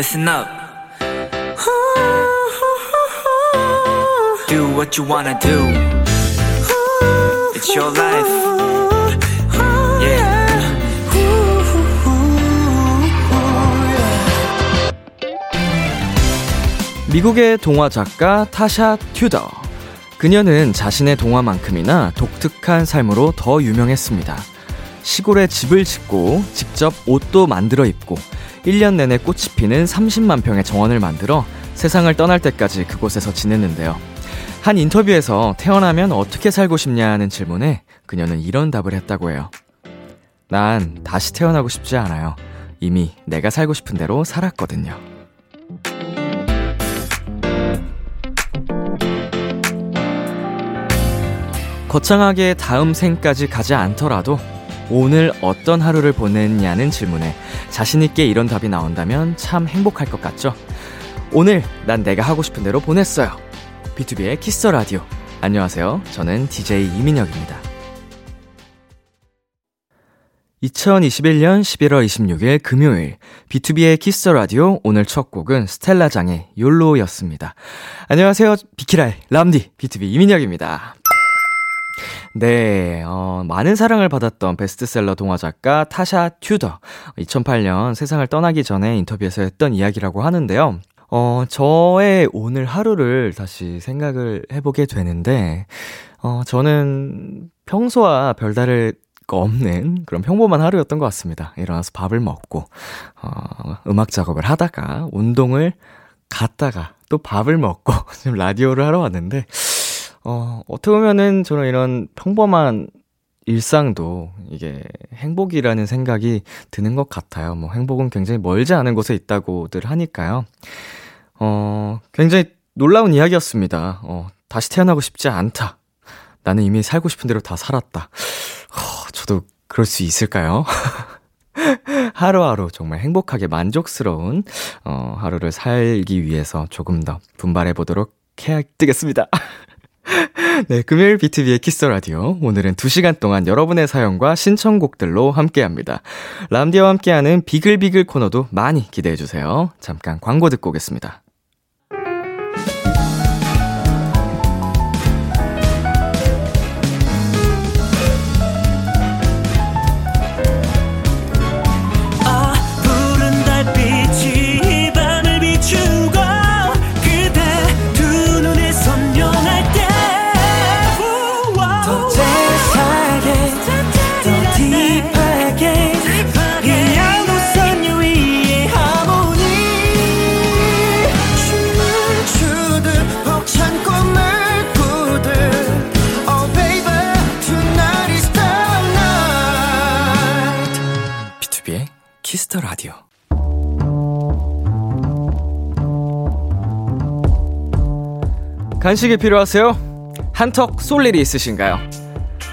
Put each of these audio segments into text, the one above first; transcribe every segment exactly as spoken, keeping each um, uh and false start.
Listen up. Do what you wanna do. It's your life. Yeah. 미국의 동화 작가 타샤 튜더. 그녀는 자신의 동화만큼이나 독특한 삶으로 더 유명했습니다. 시골에 집을 짓고 직접 옷도 만들어 입고 일 년 내내 꽃이 피는 삼십만 평의 정원을 만들어 세상을 떠날 때까지 그곳에서 지냈는데요. 한 인터뷰에서 태어나면 어떻게 살고 싶냐는 질문에 그녀는 이런 답을 했다고 해요. 난 다시 태어나고 싶지 않아요. 이미 내가 살고 싶은 대로 살았거든요. 거창하게 다음 생까지 가지 않더라도 오늘 어떤 하루를 보냈냐는 질문에 자신있게 이런 답이 나온다면 참 행복할 것 같죠? 오늘 난 내가 하고 싶은 대로 보냈어요. 비투비의 키스 라디오. 안녕하세요. 저는 디제이 이민혁입니다. 이천이십일년 십일월 이십육일 금요일 비투비의 키스 라디오. 오늘 첫 곡은 스텔라장의 욜로였습니다. 안녕하세요. 비키라의 람디 비투비 이민혁입니다. 네, 어, 많은 사랑을 받았던 베스트셀러 동화작가 타샤 튜더, 이천팔년 세상을 떠나기 전에 인터뷰에서 했던 이야기라고 하는데요. 어, 저의 오늘 하루를 다시 생각을 해보게 되는데, 어, 저는 평소와 별다를 거 없는 그런 평범한 하루였던 것 같습니다. 일어나서 밥을 먹고, 어, 음악 작업을 하다가, 운동을 갔다가, 또 밥을 먹고, 지금 라디오를 하러 왔는데, 어, 어떻게 보면은 저는 이런 평범한 일상도 이게 행복이라는 생각이 드는 것 같아요. 뭐 행복은 굉장히 멀지 않은 곳에 있다고들 하니까요. 어, 굉장히 놀라운 이야기였습니다. 어, 다시 태어나고 싶지 않다. 나는 이미 살고 싶은 대로 다 살았다. 어, 저도 그럴 수 있을까요? 하루하루 정말 행복하게 만족스러운 어, 하루를 살기 위해서 조금 더 분발해보도록 해야 되겠습니다. 네, 금요일 비투비의 키스 라디오. 오늘은 두 시간 동안 여러분의 사연과 신청곡들로 함께합니다. 람디와 함께하는 비글비글 코너도 많이 기대해주세요. 잠깐 광고 듣고 오겠습니다. 라디오. 간식이 필요하세요? 한턱 쏠 일이 있으신가요?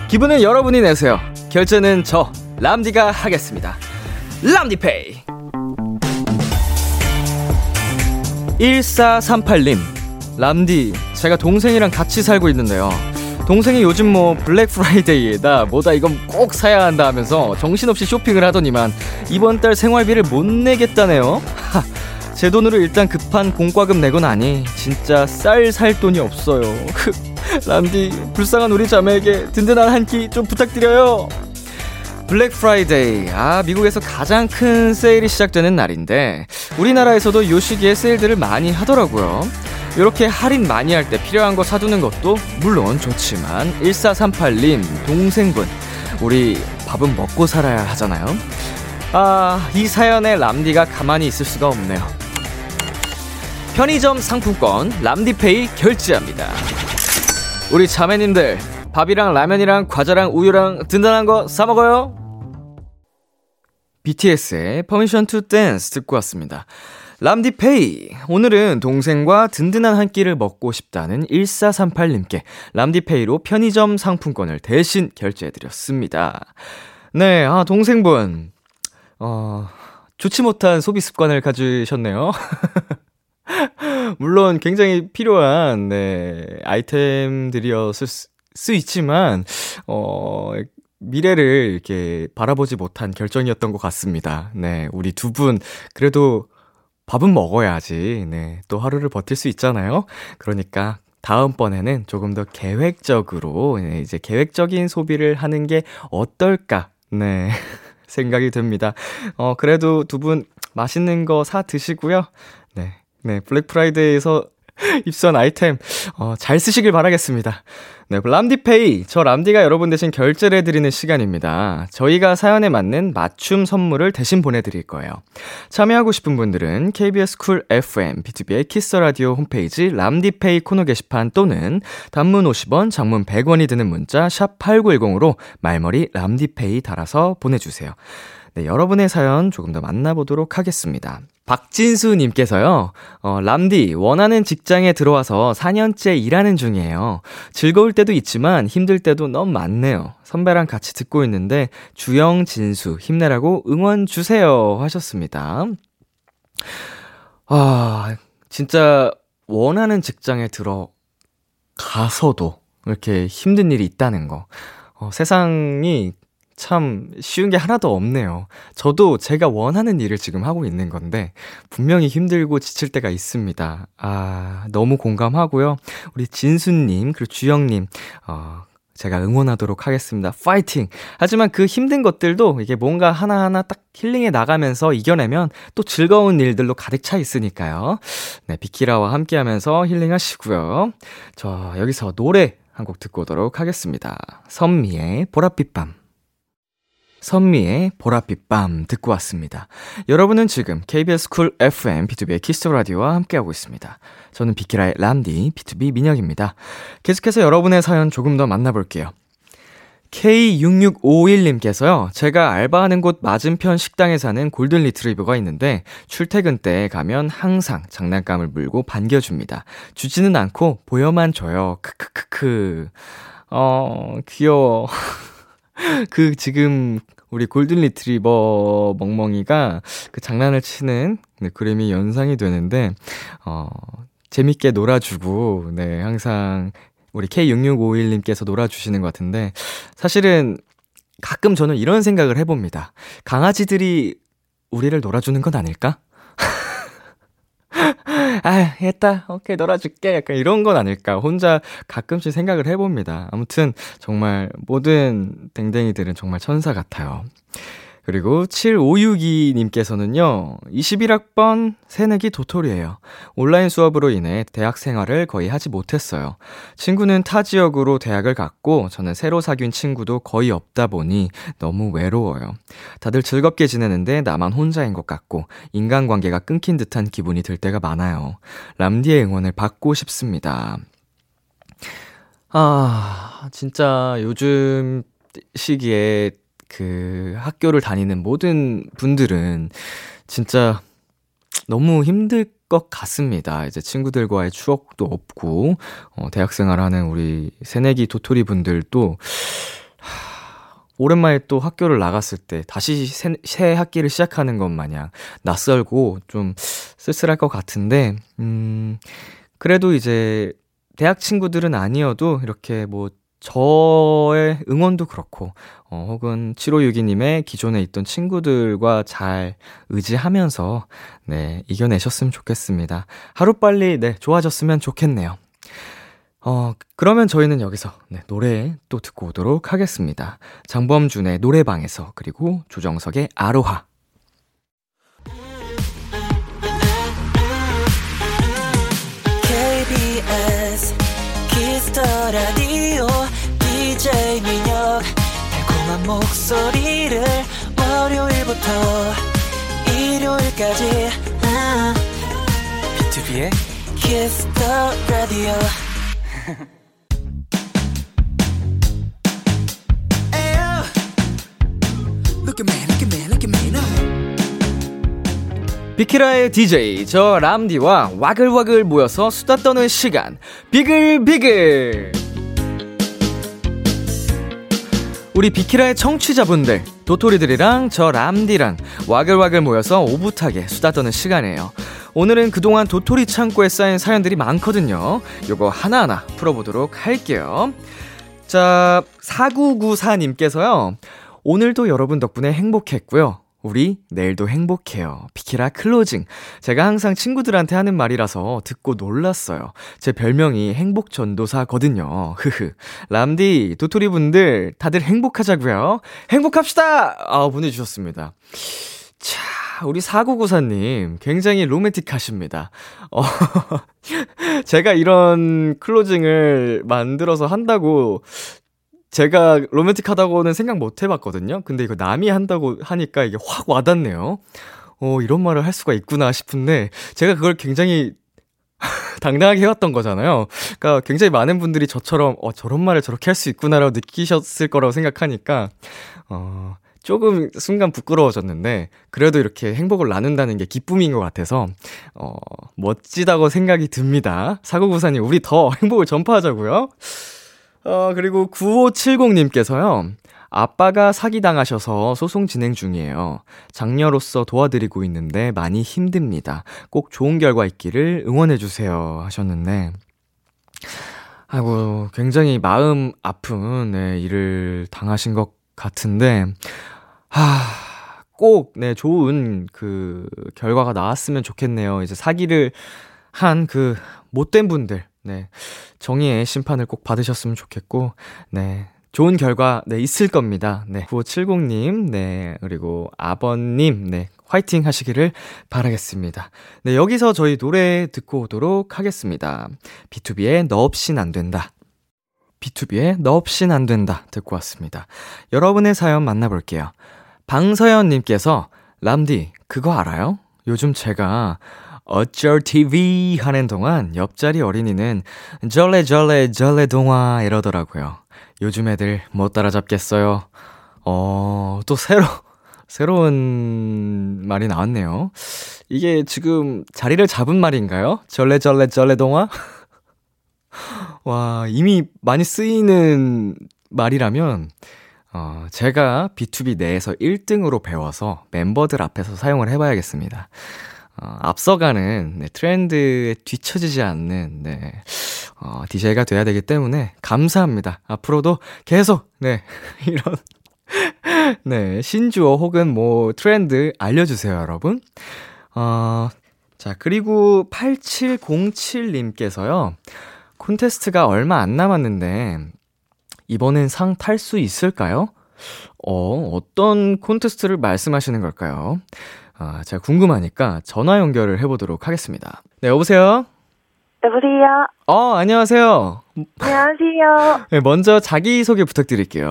기분은 여러분이 내세요. 결제는 저 람디가 하겠습니다. 람디페이. 일사삼팔님 람디, 제가 동생이랑 같이 살고 있는데요. 동생이 요즘 뭐 블랙 프라이데이에다 뭐다 이건 꼭 사야 한다 하면서 정신없이 쇼핑을 하더니만 이번 달 생활비를 못 내겠다네요. 하, 제 돈으로 일단 급한 공과금 내고 나니 진짜 쌀 살 돈이 없어요. 람디, 불쌍한 우리 자매에게 든든한 한 끼 좀 부탁드려요. 블랙 프라이데이, 아 미국에서 가장 큰 세일이 시작되는 날인데 우리나라에서도 요 시기에 세일들을 많이 하더라고요. 이렇게 할인 많이 할 때 필요한 거 사두는 것도 물론 좋지만 일사삼팔님 동생분, 우리 밥은 먹고 살아야 하잖아요. 아, 이 사연에 람디가 가만히 있을 수가 없네요. 편의점 상품권 람디페이 결제합니다. 우리 자매님들 밥이랑 라면이랑 과자랑 우유랑 든든한 거 사 먹어요. 비티에스의 Permission to Dance 듣고 왔습니다. 람디페이. 오늘은 동생과 든든한 한 끼를 먹고 싶다는 일사삼팔님께 람디페이로 편의점 상품권을 대신 결제해드렸습니다. 네, 아, 동생분, 어, 좋지 못한 소비 습관을 가지셨네요. 물론 굉장히 필요한, 네, 아이템들이었을 수, 수 있지만, 어, 미래를 이렇게 바라보지 못한 결정이었던 것 같습니다. 네, 우리 두 분, 그래도 밥은 먹어야지. 네, 또 하루를 버틸 수 있잖아요. 그러니까 다음번에는 조금 더 계획적으로, 네, 이제 계획적인 소비를 하는 게 어떨까? 네, 생각이 듭니다. 어, 그래도 두 분 맛있는 거 사 드시고요. 네, 네, 블랙 프라이데이에서 입선 아이템 어, 잘 쓰시길 바라겠습니다. 네, 람디페이, 저 람디가 여러분 대신 결제를 해드리는 시간입니다. 저희가 사연에 맞는 맞춤 선물을 대신 보내드릴 거예요. 참여하고 싶은 분들은 케이비에스 쿨 에프엠, 비투비의 키스 라디오 홈페이지 람디페이 코너 게시판 또는 단문 오십 원, 장문 백 원이 드는 문자 샵 팔구일공으로 말머리 람디페이 달아서 보내주세요. 네, 여러분의 사연 조금 더 만나보도록 하겠습니다. 박진수님께서요, 어, 람디, 원하는 직장에 들어와서 사 년째 일하는 중이에요. 즐거울 때도 있지만 힘들 때도 너무 많네요. 선배랑 같이 듣고 있는데 주영, 진수 힘내라고 응원 주세요 하셨습니다. 아, 진짜 원하는 직장에 들어가서도 이렇게 힘든 일이 있다는 거. 어, 세상이 참 쉬운 게 하나도 없네요. 저도 제가 원하는 일을 지금 하고 있는 건데 분명히 힘들고 지칠 때가 있습니다. 아, 너무 공감하고요. 우리 진수님 그리고 주영님, 어, 제가 응원하도록 하겠습니다. 파이팅! 하지만 그 힘든 것들도 이게 뭔가 하나하나 딱 힐링해 나가면서 이겨내면 또 즐거운 일들로 가득 차 있으니까요. 네, 비키라와 함께하면서 힐링하시고요. 저 여기서 노래 한 곡 듣고 오도록 하겠습니다. 선미의 보랏빛 밤. 선미의 보랏빛 밤 듣고 왔습니다. 여러분은 지금 케이비에스 쿨 에프엠 비투비의 키스 라디오와 함께하고 있습니다. 저는 비키라의 람디 비투비 민혁입니다. 계속해서 여러분의 사연 조금 더 만나볼게요. 케이 육육오오일님께서요, 제가 알바하는 곳 맞은편 식당에 사는 골든 리트리버가 있는데 출퇴근 때 가면 항상 장난감을 물고 반겨줍니다. 주지는 않고 보여만 줘요. 크크크크. 어, 귀여워. 그 지금 우리 골든 리트리버 멍멍이가 그 장난을 치는, 네, 그림이 연상이 되는데, 어, 재밌게 놀아주고, 네, 항상 우리 케이 육육오일님께서 놀아주시는 것 같은데, 사실은 가끔 저는 이런 생각을 해봅니다. 강아지들이 우리를 놀아주는 건 아닐까? 아, 했다. 오케이, 놀아줄게. 약간 이런 건 아닐까. 혼자 가끔씩 생각을 해봅니다. 아무튼 정말 모든 댕댕이들은 정말 천사 같아요. 그리고 칠오육이님께서는요, 이십일 학번 새내기 도토리예요. 온라인 수업으로 인해 대학 생활을 거의 하지 못했어요. 친구는 타 지역으로 대학을 갔고 저는 새로 사귄 친구도 거의 없다 보니 너무 외로워요. 다들 즐겁게 지내는데 나만 혼자인 것 같고 인간관계가 끊긴 듯한 기분이 들 때가 많아요. 람디의 응원을 받고 싶습니다. 아, 진짜 요즘 시기에 그 학교를 다니는 모든 분들은 진짜 너무 힘들 것 같습니다. 이제 친구들과의 추억도 없고, 어, 대학생활 하는 우리 새내기 도토리 분들도 오랜만에 또 학교를 나갔을 때 다시 새, 새 학기를 시작하는 것 마냥 낯설고 좀 쓸쓸할 것 같은데, 음, 그래도 이제 대학 친구들은 아니어도 이렇게 뭐 저의 응원도 그렇고, 어, 혹은 칠오육이님의 기존에 있던 친구들과 잘 의지하면서, 네, 이겨내셨으면 좋겠습니다. 하루빨리, 네, 좋아졌으면 좋겠네요. 어, 그러면 저희는 여기서, 네, 노래 또 듣고 오도록 하겠습니다. 장범준의 노래방에서, 그리고 조정석의 아로하. 케이비에스 키스 더 라디오 디제이 민혁, 달콤한 목소리를 월요일부터 일요일까지 비투비의 키스 더 라디오. Look at me, look at me, look at me now. 비키라의 디제이 저 람디와 와글와글 모여서 수다 떠는 시간, 비글비글. 우리 비키라의 청취자분들, 도토리들이랑 저 람디랑 와글와글 모여서 오붓하게 수다 떠는 시간이에요. 오늘은 그동안 도토리 창고에 쌓인 사연들이 많거든요. 요거 하나하나 풀어보도록 할게요. 자, 사구구사님께서요. 오늘도 여러분 덕분에 행복했고요. 우리 내일도 행복해요. 비키라 클로징. 제가 항상 친구들한테 하는 말이라서 듣고 놀랐어요. 제 별명이 행복전도사거든요. 흐흐. 람디, 도토리분들 다들 행복하자고요. 행복합시다. 아, 보내주셨습니다. 자, 우리 사구구사님 굉장히 로맨틱하십니다. 어, 제가 이런 클로징을 만들어서 한다고 제가 로맨틱하다고는 생각 못 해봤거든요. 근데 이거 남이 한다고 하니까 이게 확 와닿네요. 어, 이런 말을 할 수가 있구나 싶은데 제가 그걸 굉장히 당당하게 해왔던 거잖아요. 그러니까 굉장히 많은 분들이 저처럼 어, 저런 말을 저렇게 할 수 있구나라고 느끼셨을 거라고 생각하니까 어, 조금 순간 부끄러워졌는데 그래도 이렇게 행복을 나눈다는 게 기쁨인 것 같아서 어, 멋지다고 생각이 듭니다. 사고구사님, 우리 더 행복을 전파하자고요. 어, 그리고 구오칠공님께서요. 아빠가 사기당하셔서 소송 진행 중이에요. 장녀로서 도와드리고 있는데 많이 힘듭니다. 꼭 좋은 결과 있기를 응원해주세요 하셨는데 아이고, 굉장히 마음 아픈 네, 일을 당하신 것 같은데 하... 꼭 네, 좋은 그 결과가 나왔으면 좋겠네요. 이제 사기를 한 그 못된 분들 네, 정의의 심판을 꼭 받으셨으면 좋겠고, 네, 좋은 결과, 네, 있을 겁니다. 네, 구오칠공님, 네, 그리고 아버님, 네, 화이팅 하시기를 바라겠습니다. 네, 여기서 저희 노래 듣고 오도록 하겠습니다. 비투비의 너 없인 안 된다. 비투비의 너 없인 안 된다. 듣고 왔습니다. 여러분의 사연 만나볼게요. 방서연님께서, 람디, 그거 알아요? 요즘 제가, 어쩔 티비 하는 동안 옆자리 어린이는 절레 절레 절레 동화 이러더라고요. 요즘 애들 못 따라잡겠어요. 어, 또 새로 새로운 말이 나왔네요. 이게 지금 자리를 잡은 말인가요? 절레 절레 절레 동화? 와, 이미 많이 쓰이는 말이라면 어, 제가 비투비 내에서 일 등으로 배워서 멤버들 앞에서 사용을 해봐야겠습니다. 어, 앞서가는 네, 트렌드에 뒤처지지 않는 네, 어, 디제이가 돼야 되기 때문에 감사합니다. 앞으로도 계속 네, 이런 네, 신조어 혹은 뭐 트렌드 알려주세요, 여러분. 어, 자, 그리고 팔칠공칠님께서요. 콘테스트가 얼마 안 남았는데 이번엔 상 탈 수 있을까요? 어, 어떤 콘테스트를 말씀하시는 걸까요? 아, 제가 궁금하니까 전화 연결을 해보도록 하겠습니다. 네, 여보세요? 여보세요? 어, 안녕하세요. 안녕하세요. 네, 먼저 자기소개 부탁드릴게요.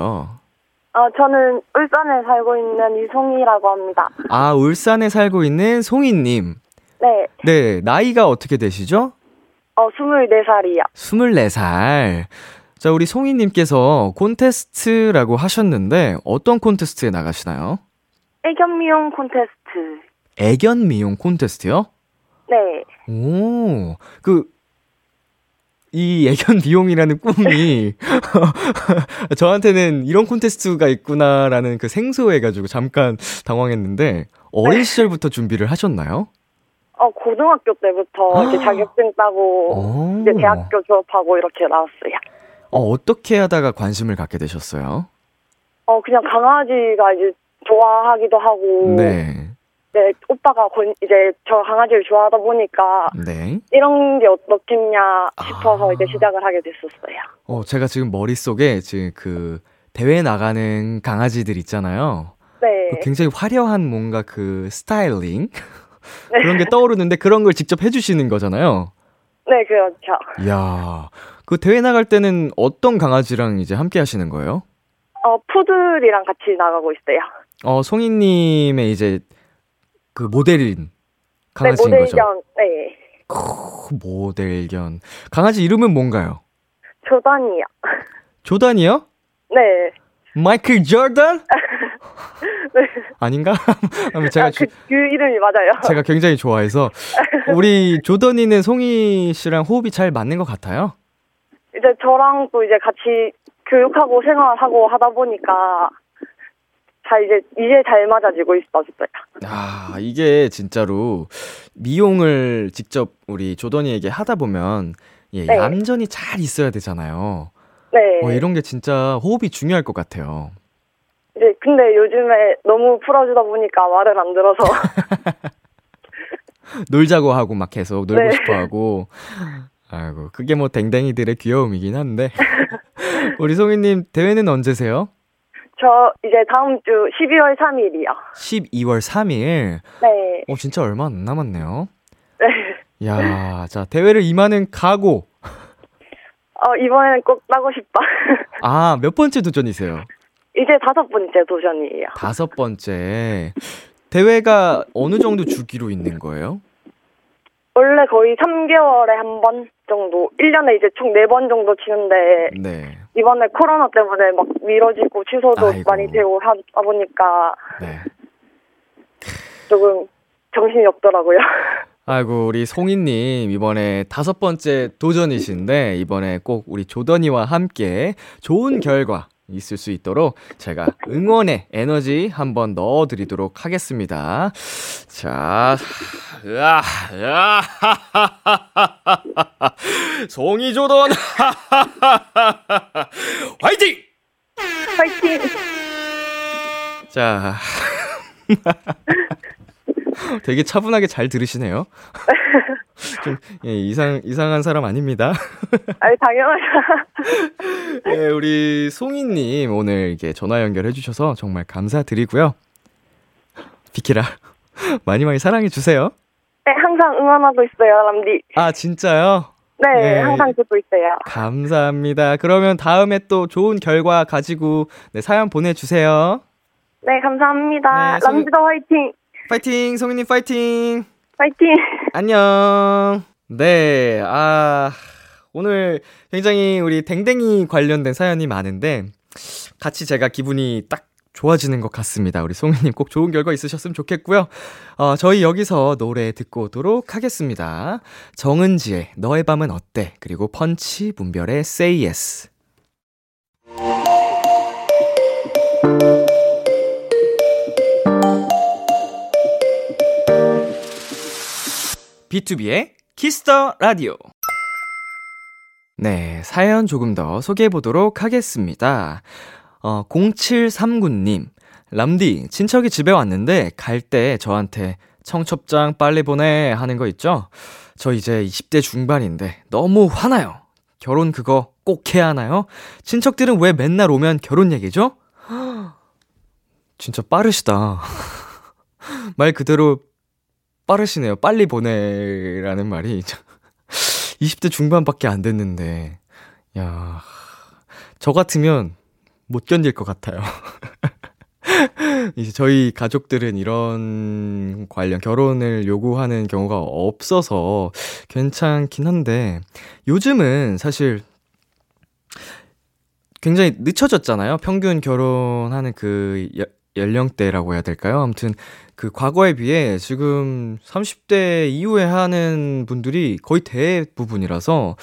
어, 저는 울산에 살고 있는 이송이라고 합니다. 아, 울산에 살고 있는 송이님. 네. 네, 나이가 어떻게 되시죠? 어, 스물네 살이요. 스물네 살. 자, 우리 송이님께서 콘테스트라고 하셨는데 어떤 콘테스트에 나가시나요? 애견 미용 콘테스트. 애견 미용 콘테스트요? 네. 오, 그, 이 애견 미용이라는 꿈이 저한테는 이런 콘테스트가 있구나라는 그 생소해가지고 잠깐 당황했는데 어린 네. 시절부터 준비를 하셨나요? 어, 고등학교 때부터 이렇게 자격증 따고 이제 대학교 졸업하고 이렇게 나왔어요. 어, 어떻게 하다가 관심을 갖게 되셨어요? 어, 그냥 강아지가 이제 좋아하기도 하고, 네, 네, 오빠가 권, 이제 저 강아지를 좋아하다 보니까, 네, 이런 게 어떻겠냐 싶어서 아. 이제 시작을 하게 됐었어요. 어, 제가 지금 머릿속에 지금 그 대회 나가는 강아지들 있잖아요. 네. 굉장히 화려한 뭔가 그 스타일링? 네. 그런 게 떠오르는데 그런 걸 직접 해주시는 거잖아요. 네, 그렇죠. 이야, 그 대회 나갈 때는 어떤 강아지랑 이제 함께 하시는 거예요? 어, 푸들이랑 같이 나가고 있어요. 어, 송이님의 이제 그 모델인 강아지인 네, 모델견, 거죠? 네. 크, 모델견. 강아지 이름은 뭔가요? 조던이요. 조던이요? 네. 마이클 조던? 네. 아닌가? 제가 아, 그, 그 이름이 맞아요. 제가 굉장히 좋아해서 우리 조던이는 송이 씨랑 호흡이 잘 맞는 것 같아요? 이제 저랑 또 이제 같이 교육하고 생활하고 하다 보니까 잘 이제 이제 잘 맞아지고 있었어요. 아, 이게 진짜로 미용을 직접 우리 조던이에게 하다 보면 예, 네. 얌전히 잘 있어야 되잖아요. 네. 어, 이런 게 진짜 호흡이 중요할 것 같아요. 네, 근데 요즘에 너무 풀어주다 보니까 말을 안 들어서. 놀자고 하고 막 계속 놀고 네. 싶어하고. 아이고, 그게 뭐 댕댕이들의 귀여움이긴 한데. 우리 송이님 대회는 언제세요? 저 이제 다음 주 십이월 삼일이요. 십이월 삼일? 네. 어, 진짜 얼마 안 남았네요. 네. 야, 자, 대회를 임하는 각오. 어, 이번에는 꼭 따고 싶다. 아, 몇 번째 도전이세요? 이제 다섯 번째 도전이에요. 다섯 번째. 대회가 어느 정도 주기로 있는 거예요? 원래 거의 삼 개월에 한 번 정도, 일 년에 이제 총 네 번 정도 치는데 네. 이번에 코로나 때문에 막 미뤄지고 취소도 아이고. 많이 되고 하다 보니까 네. 조금 정신이 없더라고요. 아이고, 우리 송이님 이번에 다섯 번째 도전이신데 이번에 꼭 우리 조던이와 함께 좋은 결과 있을 수 있도록 제가 응원의 에너지 한번 넣어드리도록 하겠습니다. 자, 으아, 으아, 하하하하하. 송이 조던, 하하하하하. 화이팅! 화이팅! 자, 되게 차분하게 잘 들으시네요. 좀, 예, 이상, 이상한 사람 아닙니다. 아니, 당연하죠. 예, 우리 송이님 오늘 이렇게 전화 연결해주셔서 정말 감사드리고요. 비키라, 많이 많이 사랑해주세요. 네, 항상 응원하고 있어요, 람디. 아, 진짜요? 네, 예, 항상 듣고 있어요. 감사합니다. 그러면 다음에 또 좋은 결과 가지고 네, 사연 보내주세요. 네, 감사합니다. 네, 송이... 람디도 화이팅! 파이팅! 송이님 파이팅! 파이팅! 안녕! 네, 아, 오늘 굉장히 우리 댕댕이 관련된 사연이 많은데 같이 제가 기분이 딱 좋아지는 것 같습니다. 우리 송이님 꼭 좋은 결과 있으셨으면 좋겠고요. 어, 저희 여기서 노래 듣고 오도록 하겠습니다. 정은지의 너의 밤은 어때? 그리고 펀치 문별의 Say Yes. 비투비의 키스 라디오. 네, 사연 조금 더 소개해보도록 하겠습니다. 어, 공칠삼구 님, 람디, 친척이 집에 왔는데 갈 때 저한테 청첩장 빨리 보내 하는 거 있죠? 저 이제 이십 대 중반인데 너무 화나요. 결혼 그거 꼭 해야 하나요? 친척들은 왜 맨날 오면 결혼 얘기죠? 진짜 빠르시다. 말 그대로 빠르시네요. 빨리 보내라는 말이 이십 대 중반밖에 안 됐는데, 야, 저 같으면 못 견딜 것 같아요. 이제 저희 가족들은 이런 관련 결혼을 요구하는 경우가 없어서 괜찮긴 한데, 요즘은 사실 굉장히 늦춰졌잖아요. 평균 결혼하는 그 여, 연령대라고 해야 될까요? 아무튼 그 과거에 비해 지금 삼십 대 이후에 하는 분들이 거의 대부분이라서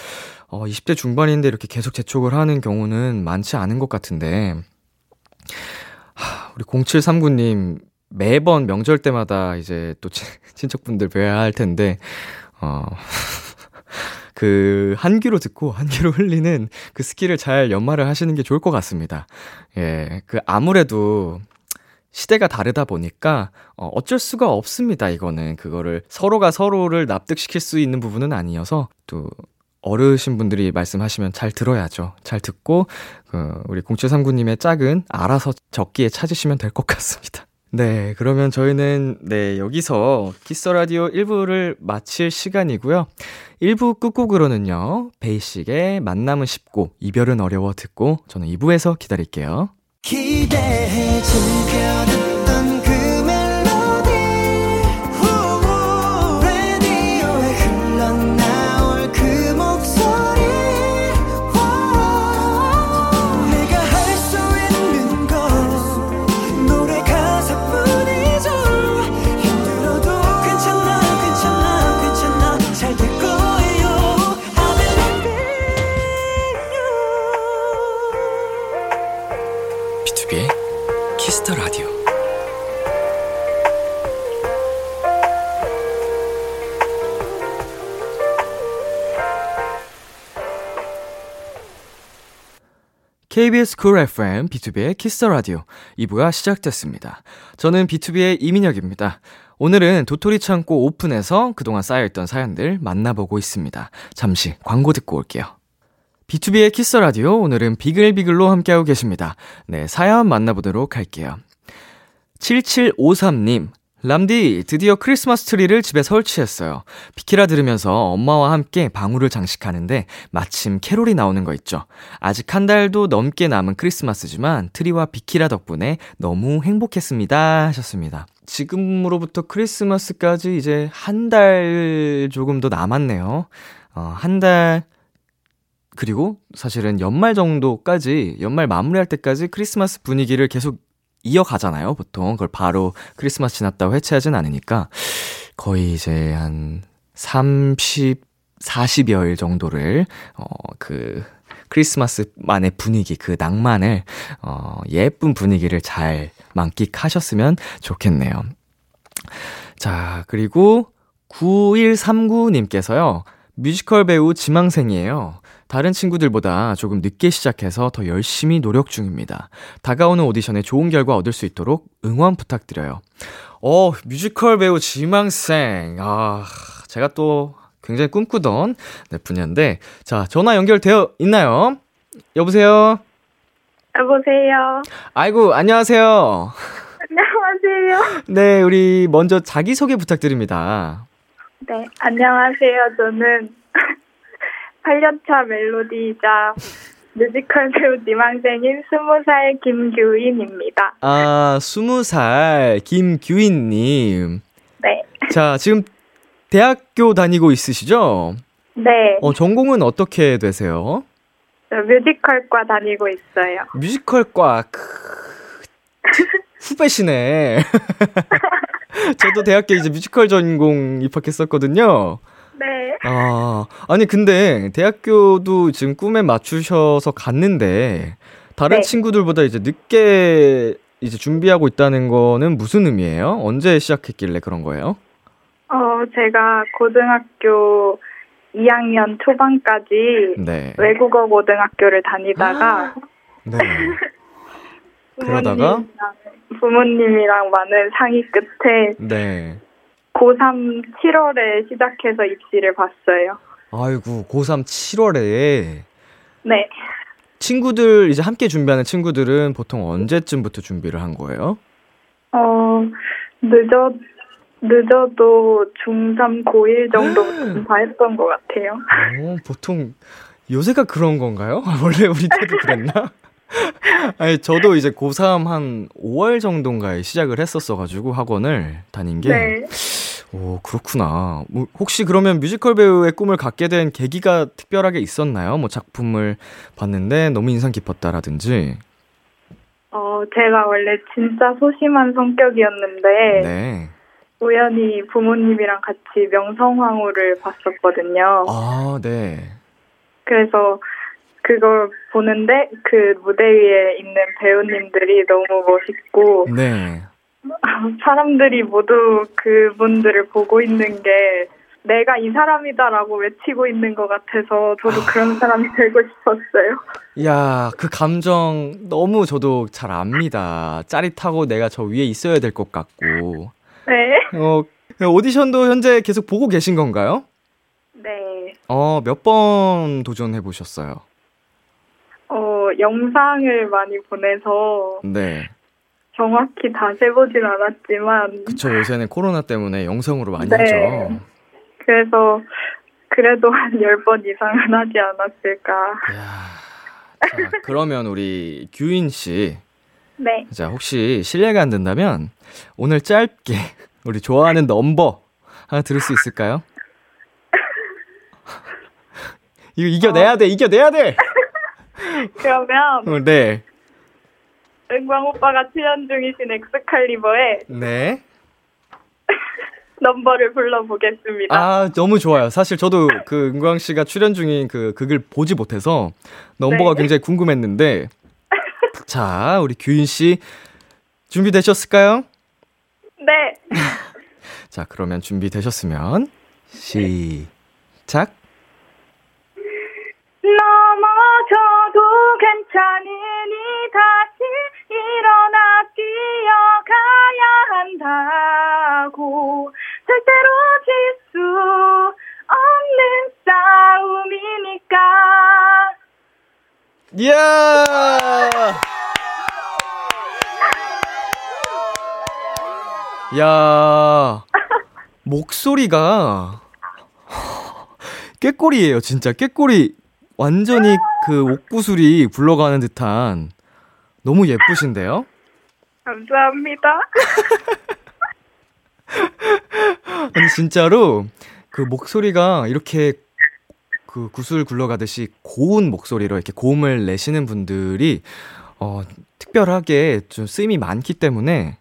어, 이십 대 중반인데 이렇게 계속 재촉을 하는 경우는 많지 않은 것 같은데, 하, 우리 공칠삼구 님 매번 명절 때마다 이제 또 치, 친척분들 뵈야 할 텐데 어, 그 한 귀로 듣고 한 귀로 흘리는 그 스킬을 잘 연마를 하시는 게 좋을 것 같습니다. 예, 그 아무래도 시대가 다르다 보니까 어쩔 수가 없습니다. 이거는 그거를 서로가 서로를 납득시킬 수 있는 부분은 아니어서 또 어르신분들이 말씀하시면 잘 들어야죠. 잘 듣고 그 우리 공칠삼구 님의 짝은 알아서 적기에 찾으시면 될 것 같습니다. 네, 그러면 저희는 네 여기서 키스 라디오 일 부를 마칠 시간이고요. 일 부 끝곡으로는요, 베이식의 만남은 쉽고 이별은 어려워 듣고 저는 이 부에서 기다릴게요. 기대해 주려 듣던 그 멜로디 라디오에 흘러나올 그 목소리 내가 할 수 있는 건 노래 가사뿐이죠. 힘들어도 괜찮아 괜찮아 괜찮아 잘 될 거예요. I believe in you. 비투비의 키스 더 라디오. 케이비에스 쿨 에프엠 비투비의 키스 라디오 이 부가 시작됐습니다. 저는 비투비의 이민혁입니다. 오늘은 도토리 창고 오픈에서 그동안 쌓여있던 사연들 만나보고 있습니다. 잠시 광고 듣고 올게요. 비투비의 키스 라디오 오늘은 비글비글로 함께하고 계십니다. 네, 사연 만나보도록 할게요. 칠칠오삼 님, 람디, 드디어 크리스마스 트리를 집에 설치했어요. 비키라 들으면서 엄마와 함께 방울을 장식하는데 마침 캐롤이 나오는 거 있죠. 아직 한 달도 넘게 남은 크리스마스지만 트리와 비키라 덕분에 너무 행복했습니다 하셨습니다. 지금으로부터 크리스마스까지 이제 한 달 조금 더 남았네요. 어, 한 달... 그리고 사실은 연말 정도까지, 연말 마무리할 때까지 크리스마스 분위기를 계속 이어가잖아요. 보통 그걸 바로 크리스마스 지났다고 해체하진 않으니까 거의 이제 한 삼십, 사십여일 정도를 어, 그 크리스마스만의 분위기, 그 낭만을 어, 예쁜 분위기를 잘 만끽하셨으면 좋겠네요. 자, 그리고 구일삼구 님께서요. 뮤지컬 배우 지망생이에요. 다른 친구들보다 조금 늦게 시작해서 더 열심히 노력 중입니다. 다가오는 오디션에 좋은 결과 얻을 수 있도록 응원 부탁드려요. 어, 뮤지컬 배우 지망생. 아, 제가 또 굉장히 꿈꾸던 네, 분야인데. 자, 전화 연결되어 있나요? 여보세요? 여보세요? 아이고, 안녕하세요. 안녕하세요. 네, 우리 먼저 자기소개 부탁드립니다. 네, 안녕하세요. 저는... 팔 년 차 멜로디이자 뮤지컬 배우 지망생인 스무 살 김규인입니다. 아, 스무 살 김규인님. 네. 자, 지금 대학교 다니고 있으시죠? 네. 어, 전공은 어떻게 되세요? 저 뮤지컬과 다니고 있어요. 뮤지컬과, 크... 후배시네. 저도 대학교 이제 뮤지컬 전공 입학했었거든요. 네. 아, 아니 근데 대학교도 지금 꿈에 맞추셔서 갔는데 다른 네. 친구들보다 이제 늦게 이제 준비하고 있다는 거는 무슨 의미예요? 언제 시작했길래 그런 거예요? 어, 제가 고등학교 이 학년 초반까지 네. 외국어 고등학교를 다니다가 네. 그러다가 부모님이랑 많은 상의 끝에 네. 고삼 칠월에 시작해서 입시를 봤어요. 아이고, 고삼 칠월에. 네. 친구들, 이제 함께 준비하는 친구들은 보통 언제쯤부터 준비를 한 거예요? 어, 늦어, 늦어도 중삼 고일 정도부터 다 했던 것 같아요. 어, 보통 요새가 그런 건가요? 원래 우리 때도 그랬나? 아니, 저도 이제 고삼 한 오월 정도인가에 시작을 했었어가지고 학원을 다닌 게. 네. 오, 그렇구나. 혹시 그러면 뮤지컬 배우의 꿈을 갖게 된 계기가 특별하게 있었나요? 뭐 작품을 봤는데 너무 인상 깊었다라든지. 어, 제가 원래 진짜 소심한 성격이었는데 네. 우연히 부모님이랑 같이 명성황후를 봤었거든요. 아, 네. 그래서 그걸 보는데 그 무대 위에 있는 배우님들이 너무 멋있고 네. 사람들이 모두 그분들을 보고 있는 게 내가 이 사람이다라고 외치고 있는 것 같아서 저도 그런 사람이 되고 싶었어요. 이야, 그 감정 너무 저도 잘 압니다. 짜릿하고 내가 저 위에 있어야 될 것 같고. 네. 어, 오디션도 현재 계속 보고 계신 건가요? 네. 어, 몇 번 도전해 보셨어요? 어, 영상을 많이 보내서 네. 정확히 다 세보진 않았지만. 그쵸, 요새는 코로나 때문에 영상으로 많이 네. 하죠. 그래서, 그래도 한 열 번 이상은 하지 않았을까. 이야, 자, 그러면 우리 규인씨. 네. 자, 혹시 실례가 안 된다면 오늘 짧게 우리 좋아하는 넘버 하나 들을 수 있을까요? 이거 이겨내야 어. 돼, 이겨내야 돼! 그러면. 네. 은광 오빠가 출연 중이신 엑스칼리버의 네 넘버를 불러보겠습니다. 아, 너무 좋아요. 사실 저도 그 은광 씨가 출연 중인 그 극을 보지 못해서 넘버가 네. 굉장히 궁금했는데 자, 우리 규인 씨 준비되셨을까요? 네. 자, 그러면 준비되셨으면 시작. 넘어져 너도 괜찮으니 다시 일어나 뛰어가야 한다고. 절대로 질 수 없는 싸움이니까. 이야! 야, 목소리가 꾀꼬리예요, 진짜. 꾀꼬리 완전히 그 옥구슬이 굴러가는 듯한 너무 예쁘신데요? 감사합니다. 아니, 진짜로 그 목소리가 이렇게 그 구슬 굴러가듯이 고운 목소리로 이렇게 고음을 내시는 분들이 어, 특별하게 좀 쓰임이 많기 때문에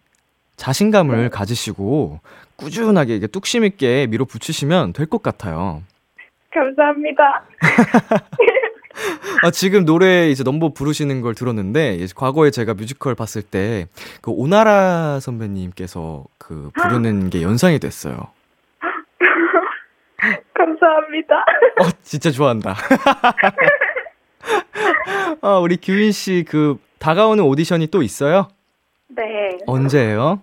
자신감을 가지시고 꾸준하게 이게 뚝심 있게 밀어붙이시면 될 것 같아요. 감사합니다. 아, 지금 노래 이제 넘버 부르시는 걸 들었는데 과거에 제가 뮤지컬 봤을 때 그 오나라 선배님께서 그 부르는 게 연상이 됐어요. 감사합니다. 어, 진짜 좋아한다. 아, 우리 규인 씨 그 다가오는 오디션이 또 있어요? 네. 언제예요?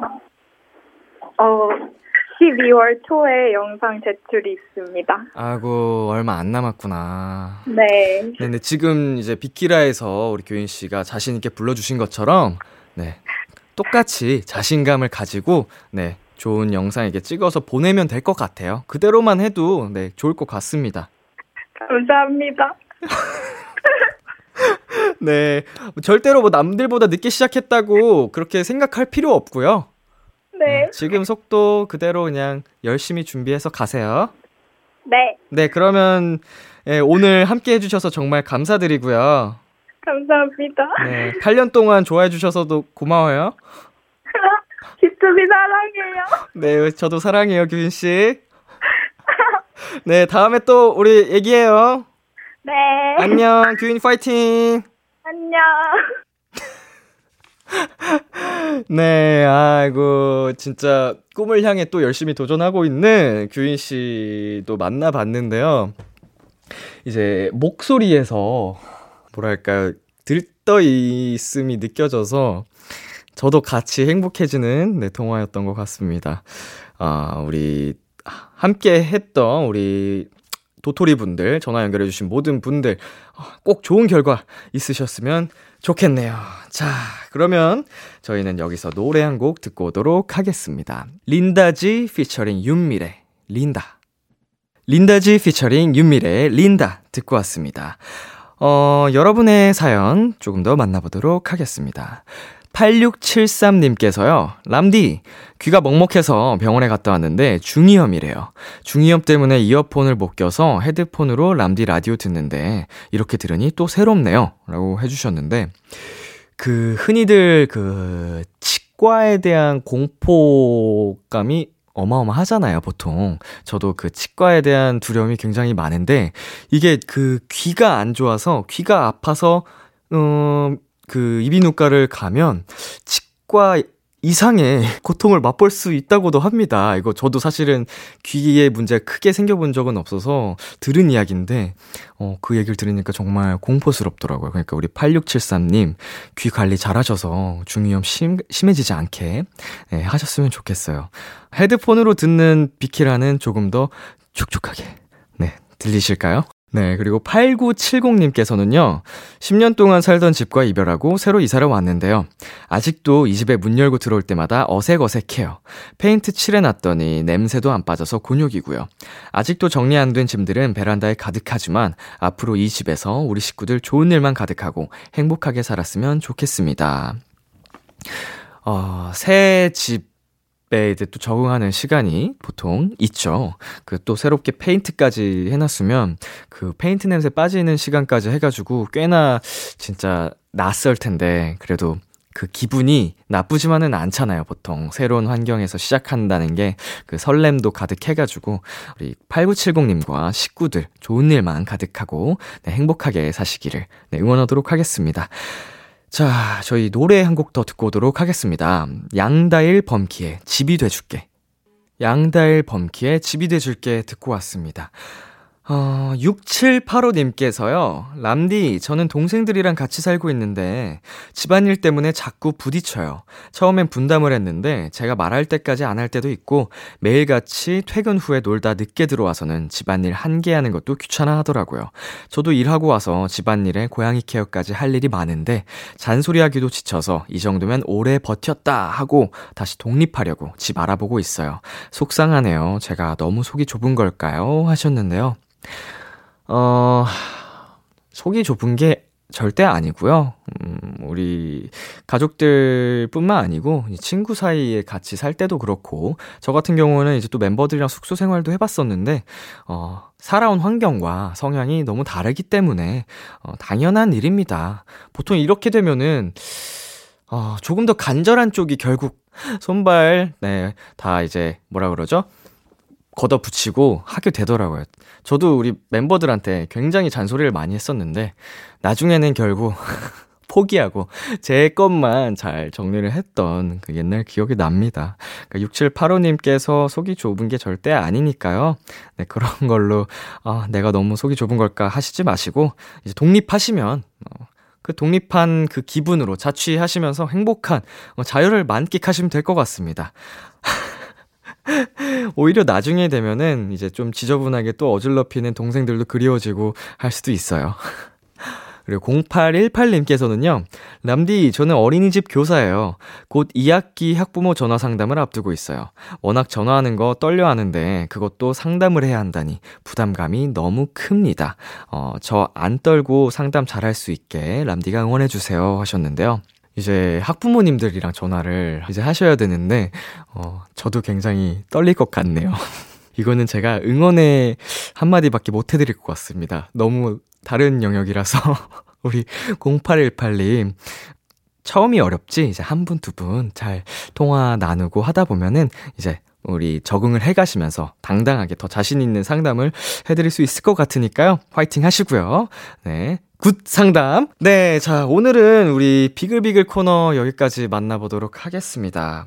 어, 십이월 초에 영상 제출이 있습니다. 아이고, 얼마 안 남았구나. 네. 네, 지금 이제 빅키라에서 우리 교인 씨가 자신 있게 불러주신 것처럼, 네, 똑같이 자신감을 가지고, 네, 좋은 영상 이렇게 찍어서 보내면 될 것 같아요. 그대로만 해도, 네, 좋을 것 같습니다. 감사합니다. 네, 절대로 뭐 남들보다 늦게 시작했다고 그렇게 생각할 필요 없고요. 네. 네, 지금 속도 그대로 그냥 열심히 준비해서 가세요. 네. 네, 그러면 예, 오늘 함께 해주셔서 정말 감사드리고요. 감사합니다. 네, 팔 년 동안 좋아해주셔서도 고마워요. 기쁨이 사랑해요. 네, 저도 사랑해요, 규인 씨. 네, 다음에 또 우리 얘기해요. 네. 안녕, 규인 파이팅! 안녕. 네, 아이고, 진짜 꿈을 향해 또 열심히 도전하고 있는 규인 씨도 만나봤는데요. 이제 목소리에서, 뭐랄까요, 들떠 있음이 느껴져서 저도 같이 행복해지는 네, 통화였던 것 같습니다. 아, 우리, 함께 했던 우리, 도토리분들, 전화 연결해주신 모든 분들 꼭 좋은 결과 있으셨으면 좋겠네요. 자, 그러면 저희는 여기서 노래 한 곡 듣고 오도록 하겠습니다. 린다지 피처링 윤미래, 린다. 린다지 피처링 윤미래, 린다 듣고 왔습니다. 어, 여러분의 사연 조금 더 만나보도록 하겠습니다. 팔육칠삼님께서요, 람디, 귀가 먹먹해서 병원에 갔다 왔는데 중이염이래요. 중이염 때문에 이어폰을 못 껴서 헤드폰으로 람디 라디오 듣는데 이렇게 들으니 또 새롭네요. 라고 해주셨는데, 그, 흔히들 그, 치과에 대한 공포감이 어마어마하잖아요, 보통. 저도 그 치과에 대한 두려움이 굉장히 많은데, 이게 그 귀가 안 좋아서, 귀가 아파서, 음, 그 이비인후과를 가면 치과 이상의 고통을 맛볼 수 있다고도 합니다. 이거 저도 사실은 귀에 문제가 크게 생겨본 적은 없어서 들은 이야기인데 어, 그 얘기를 들으니까 정말 공포스럽더라고요. 그러니까 우리 팔육칠삼님 귀 관리 잘하셔서 중이염 심, 심해지지 않게 네, 하셨으면 좋겠어요. 헤드폰으로 듣는 비키라는 조금 더 촉촉하게 네, 들리실까요? 네, 그리고 팔구칠공님께서는요, 십 년 동안 살던 집과 이별하고 새로 이사를 왔는데요. 아직도 이 집에 문 열고 들어올 때마다 어색어색해요. 페인트 칠해놨더니 냄새도 안 빠져서 곤욕이고요. 아직도 정리 안 된 짐들은 베란다에 가득하지만 앞으로 이 집에서 우리 식구들 좋은 일만 가득하고 행복하게 살았으면 좋겠습니다. 어, 새 집 네, 이제 또 적응하는 시간이 보통 있죠. 그 또 새롭게 페인트까지 해놨으면 그 페인트 냄새 빠지는 시간까지 해가지고 꽤나 진짜 낯설 텐데 그래도 그 기분이 나쁘지만은 않잖아요. 보통 새로운 환경에서 시작한다는 게 그 설렘도 가득해가지고 우리 팔구칠공님과 식구들 좋은 일만 가득하고 네, 행복하게 사시기를 네, 응원하도록 하겠습니다. 자, 저희 노래 한 곡 더 듣고 오도록 하겠습니다. 양다일 범키의 집이 돼줄게. 양다일 범키의 집이 돼줄게 듣고 왔습니다. 어, 육칠팔오님께서요. 람디, 저는 동생들이랑 같이 살고 있는데 집안일 때문에 자꾸 부딪혀요. 처음엔 분담을 했는데 제가 말할 때까지 안 할 때도 있고 매일같이 퇴근 후에 놀다 늦게 들어와서는 집안일 한 개 하는 것도 귀찮아 하더라고요. 저도 일하고 와서 집안일에 고양이 케어까지 할 일이 많은데 잔소리하기도 지쳐서 이 정도면 오래 버텼다 하고 다시 독립하려고 집 알아보고 있어요. 속상하네요. 제가 너무 속이 좁은 걸까요? 하셨는데요. 어, 속이 좁은 게 절대 아니고요. 음, 우리 가족들뿐만 아니고 친구 사이에 같이 살 때도 그렇고 저 같은 경우는 이제 또 멤버들이랑 숙소 생활도 해봤었는데 어, 살아온 환경과 성향이 너무 다르기 때문에 어, 당연한 일입니다. 보통 이렇게 되면은 어, 조금 더 간절한 쪽이 결국 손발 네, 다 이제 뭐라 그러죠? 걷어붙이고 하게 되더라고요. 저도 우리 멤버들한테 굉장히 잔소리를 많이 했었는데 나중에는 결국 포기하고 제 것만 잘 정리를 했던 그 옛날 기억이 납니다. 그러니까 육칠팔오님께서 속이 좁은 게 절대 아니니까요. 네, 그런 걸로 아, 내가 너무 속이 좁은 걸까 하시지 마시고 이제 독립하시면 어, 그 독립한 그 기분으로 자취하시면서 행복한 어, 자유를 만끽하시면 될 것 같습니다. 오히려 나중에 되면은 이제 좀 지저분하게 또 어질러피는 동생들도 그리워지고 할 수도 있어요. 그리고 공팔일팔님께서는요. 람디, 저는 어린이집 교사예요. 곧 이 학기 학부모 전화 상담을 앞두고 있어요. 워낙 전화하는 거 떨려하는데 그것도 상담을 해야 한다니 부담감이 너무 큽니다. 어, 저 안 떨고 상담 잘할 수 있게 람디가 응원해주세요 하셨는데요. 이제 학부모님들이랑 전화를 이제 하셔야 되는데 어, 저도 굉장히 떨릴 것 같네요. 이거는 제가 응원의 한마디밖에 못 해드릴 것 같습니다. 너무 다른 영역이라서 우리 공팔일팔님 처음이 어렵지 이제 한 분 두 분 잘 통화 나누고 하다 보면은 이제 우리 적응을 해가시면서 당당하게 더 자신 있는 상담을 해드릴 수 있을 것 같으니까요. 화이팅 하시고요. 네. 굿 상담! 네, 자, 오늘은 우리 비글비글 코너 여기까지 만나보도록 하겠습니다.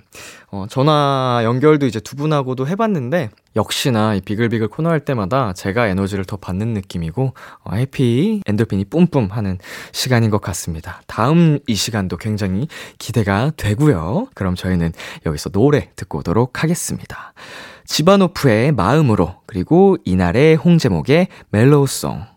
어, 전화 연결도 이제 두 분하고도 해봤는데, 역시나 이 비글비글 코너 할 때마다 제가 에너지를 더 받는 느낌이고, 어, 해피, 엔돌핀이 뿜뿜 하는 시간인 것 같습니다. 다음 이 시간도 굉장히 기대가 되고요. 그럼 저희는 여기서 노래 듣고 오도록 하겠습니다. 지바노프의 마음으로, 그리고 이날의 홍제목의 멜로우송.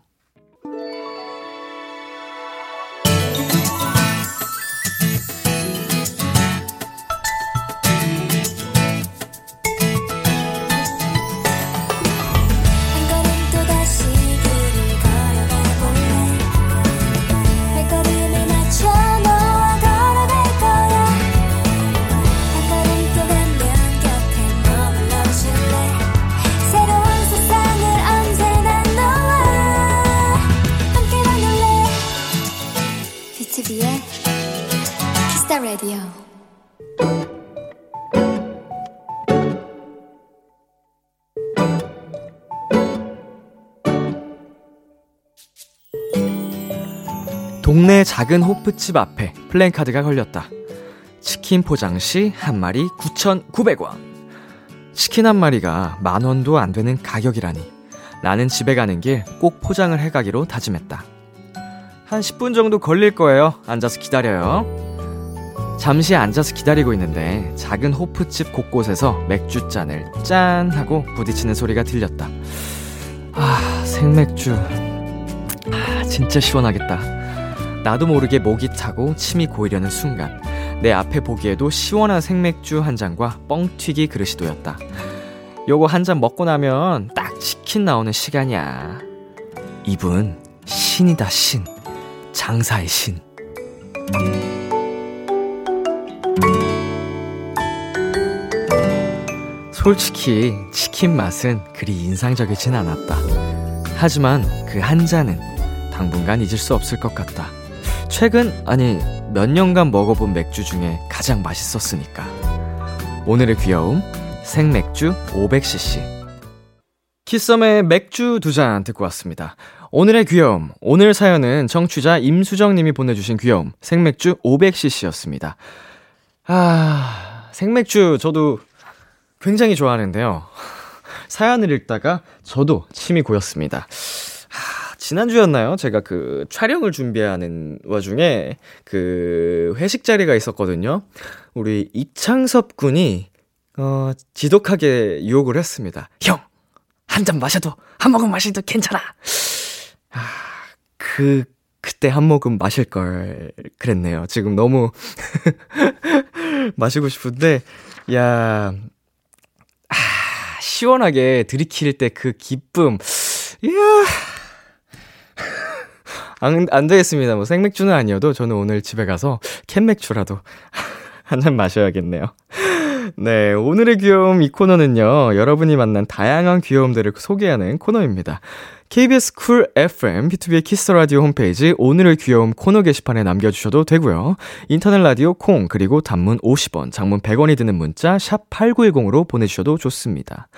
동네 작은 호프집 앞에 플랜카드가 걸렸다. 치킨 포장 시 한 마리 구천구백 원. 치킨 한 마리가 만 원도 안 되는 가격이라니. 나는 집에 가는 길 꼭 포장을 해가기로 다짐했다. 한 십 분 정도 걸릴 거예요. 앉아서 기다려요. 잠시 앉아서 기다리고 있는데 작은 호프집 곳곳에서 맥주잔을 짠 하고 부딪히는 소리가 들렸다. 아, 생맥주. 아, 진짜 시원하겠다. 나도 모르게 목이 타고 침이 고이려는 순간 내 앞에 보기에도 시원한 생맥주 한 잔과 뻥튀기 그릇이 놓였다. 요거 한 잔 먹고 나면 딱 치킨 나오는 시간이야. 이분 신이다 신. 장사의 신. 솔직히 치킨 맛은 그리 인상적이진 않았다. 하지만 그 한 잔은 당분간 잊을 수 없을 것 같다. 최근 아니 몇 년간 먹어본 맥주 중에 가장 맛있었으니까. 오늘의 귀여움 생맥주 오백 씨씨. 키썸의 맥주 두 잔 듣고 왔습니다. 오늘의 귀여움. 오늘 사연은 청취자 임수정님이 보내주신 귀여움 생맥주 오백 씨씨였습니다. 아, 생맥주 저도 굉장히 좋아하는데요. 사연을 읽다가 저도 침이 고였습니다. 하, 지난주였나요? 제가 그 촬영을 준비하는 와중에 그 회식 자리가 있었거든요. 우리 이창섭 군이 어, 지독하게 유혹을 했습니다. 형! 한 잔 마셔도, 한 모금 마셔도 괜찮아! 아, 그, 그때 한 모금 마실 걸 그랬네요. 지금 너무 마시고 싶은데, 야, 아, 시원하게 들이킬 때 그 기쁨, 이야, 안, 안 되겠습니다. 뭐 생맥주는 아니어도 저는 오늘 집에 가서 캔맥주라도 한 잔 마셔야겠네요. 네, 오늘의 귀여움 이 코너는요, 여러분이 만난 다양한 귀여움들을 소개하는 코너입니다. 케이비에스 쿨 에프엠, 비투비의 키스 라디오 홈페이지 오늘의 귀여움 코너 게시판에 남겨주셔도 되고요. 인터넷 라디오 콩, 그리고 단문 오십 원, 장문 백 원이 드는 문자 샵 팔구일공으로 보내주셔도 좋습니다.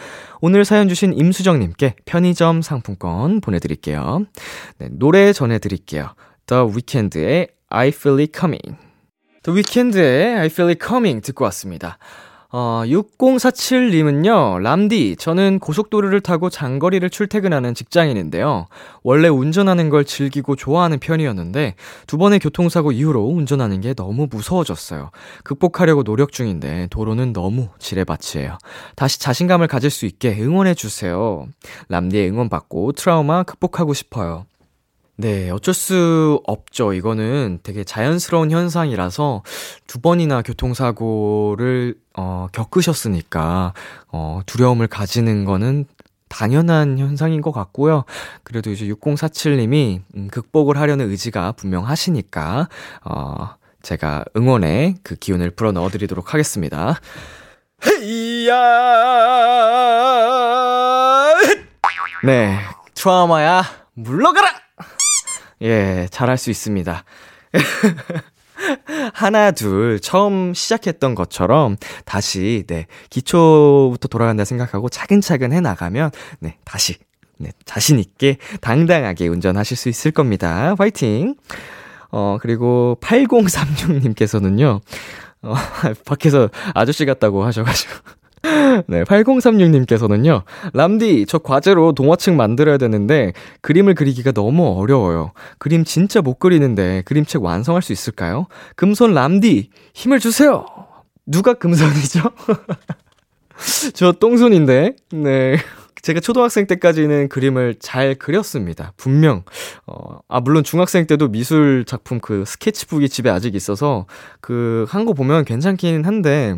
오늘 사연 주신 임수정님께 편의점 상품권 보내드릴게요. 네, 노래 전해드릴게요. The Weeknd의 I Feel It Coming. The Weeknd의 I Feel It Coming 듣고 왔습니다. 어, 육공사칠님은요, 람디, 저는 고속도로를 타고 장거리를 출퇴근하는 직장인인데요. 원래 운전하는 걸 즐기고 좋아하는 편이었는데 두 번의 교통사고 이후로 운전하는 게 너무 무서워졌어요. 극복하려고 노력 중인데 도로는 너무 지레바치예요. 다시 자신감을 가질 수 있게 응원해주세요. 람디의 응원 받고 트라우마 극복하고 싶어요. 네, 어쩔 수 없죠. 이거는 되게 자연스러운 현상이라서 두 번이나 교통사고를 어, 겪으셨으니까 어, 두려움을 가지는 거는 당연한 현상인 것 같고요. 그래도 이제 육공사칠님이 음, 극복을 하려는 의지가 분명하시니까 어, 제가 응원에 그 기운을 불어 넣어드리도록 하겠습니다. 네, 트라우마야 물러가라! 예, 잘할 수 있습니다. 하나, 둘, 처음 시작했던 것처럼 다시, 네, 기초부터 돌아간다 생각하고 차근차근 해나가면, 네, 다시, 네, 자신있게 당당하게 운전하실 수 있을 겁니다. 화이팅! 어, 그리고 팔공삼육님께서는요, 어, 밖에서 아저씨 같다고 하셔가지고. 네, 팔공삼육님께서는요, 람디, 저 과제로 동화책 만들어야 되는데 그림을 그리기가 너무 어려워요. 그림 진짜 못 그리는데 그림책 완성할 수 있을까요? 금손 람디, 힘을 주세요. 누가 금손이죠? 저 똥손인데. 네, 제가 초등학생 때까지는 그림을 잘 그렸습니다. 분명. 어, 아, 물론 중학생 때도 미술 작품 그 스케치북이 집에 아직 있어서 그 한 거 보면 괜찮긴 한데,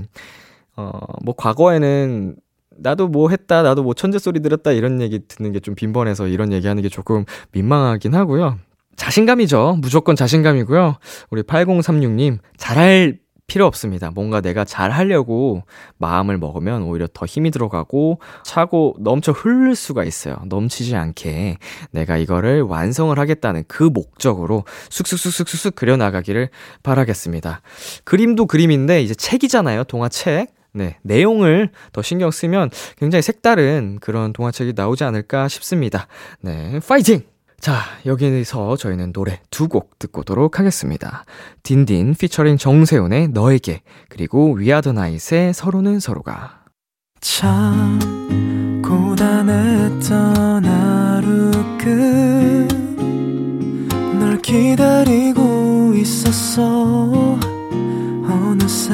어, 뭐 과거에는 나도 뭐 했다, 나도 뭐 천재 소리 들었다 이런 얘기 듣는 게 좀 빈번해서 이런 얘기하는 게 조금 민망하긴 하고요. 자신감이죠. 무조건 자신감이고요. 우리 팔공삼육님, 잘할 필요 없습니다. 뭔가 내가 잘하려고 마음을 먹으면 오히려 더 힘이 들어가고 차고 넘쳐 흐를 수가 있어요. 넘치지 않게 내가 이거를 완성을 하겠다는 그 목적으로 쑥쑥쑥쑥쑥 그려나가기를 바라겠습니다. 그림도 그림인데 이제 책이잖아요. 동화책. 네, 내용을 더 신경 쓰면 굉장히 색다른 그런 동화책이 나오지 않을까 싶습니다. 네, 파이팅! 자, 여기서 저희는 노래 두 곡 듣고 오도록 하겠습니다. 딘딘 피처링 정세훈의 너에게, 그리고 We Are The Night의 서로는 서로가. 참 고단했던 하루 끝 널 기다리고 있었어. 어느새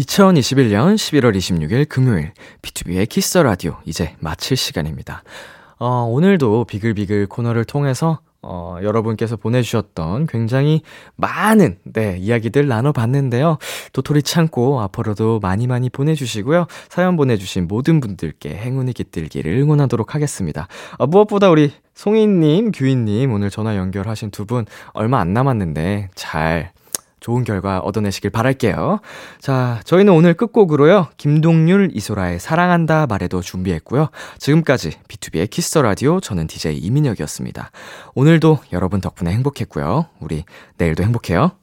이천이십일년 십일월 이십육일 금요일, 비투비의 키스 라디오 이제 마칠 시간입니다. 어, 오늘도 비글비글 코너를 통해서 어, 여러분께서 보내주셨던 굉장히 많은, 네, 이야기들 나눠봤는데요. 도토리 참고 앞으로도 많이 많이 보내주시고요. 사연 보내주신 모든 분들께 행운이 깃들기를 응원하도록 하겠습니다. 아, 무엇보다 우리 송인님, 규인님, 오늘 전화 연결하신 두 분 얼마 안 남았는데 잘 좋은 결과 얻어내시길 바랄게요. 자, 저희는 오늘 끝곡으로요, 김동률, 이소라의 사랑한다 말해도 준비했고요. 지금까지 비투비의 키스 라디오, 저는 디제이 이민혁이었습니다. 오늘도 여러분 덕분에 행복했고요. 우리 내일도 행복해요.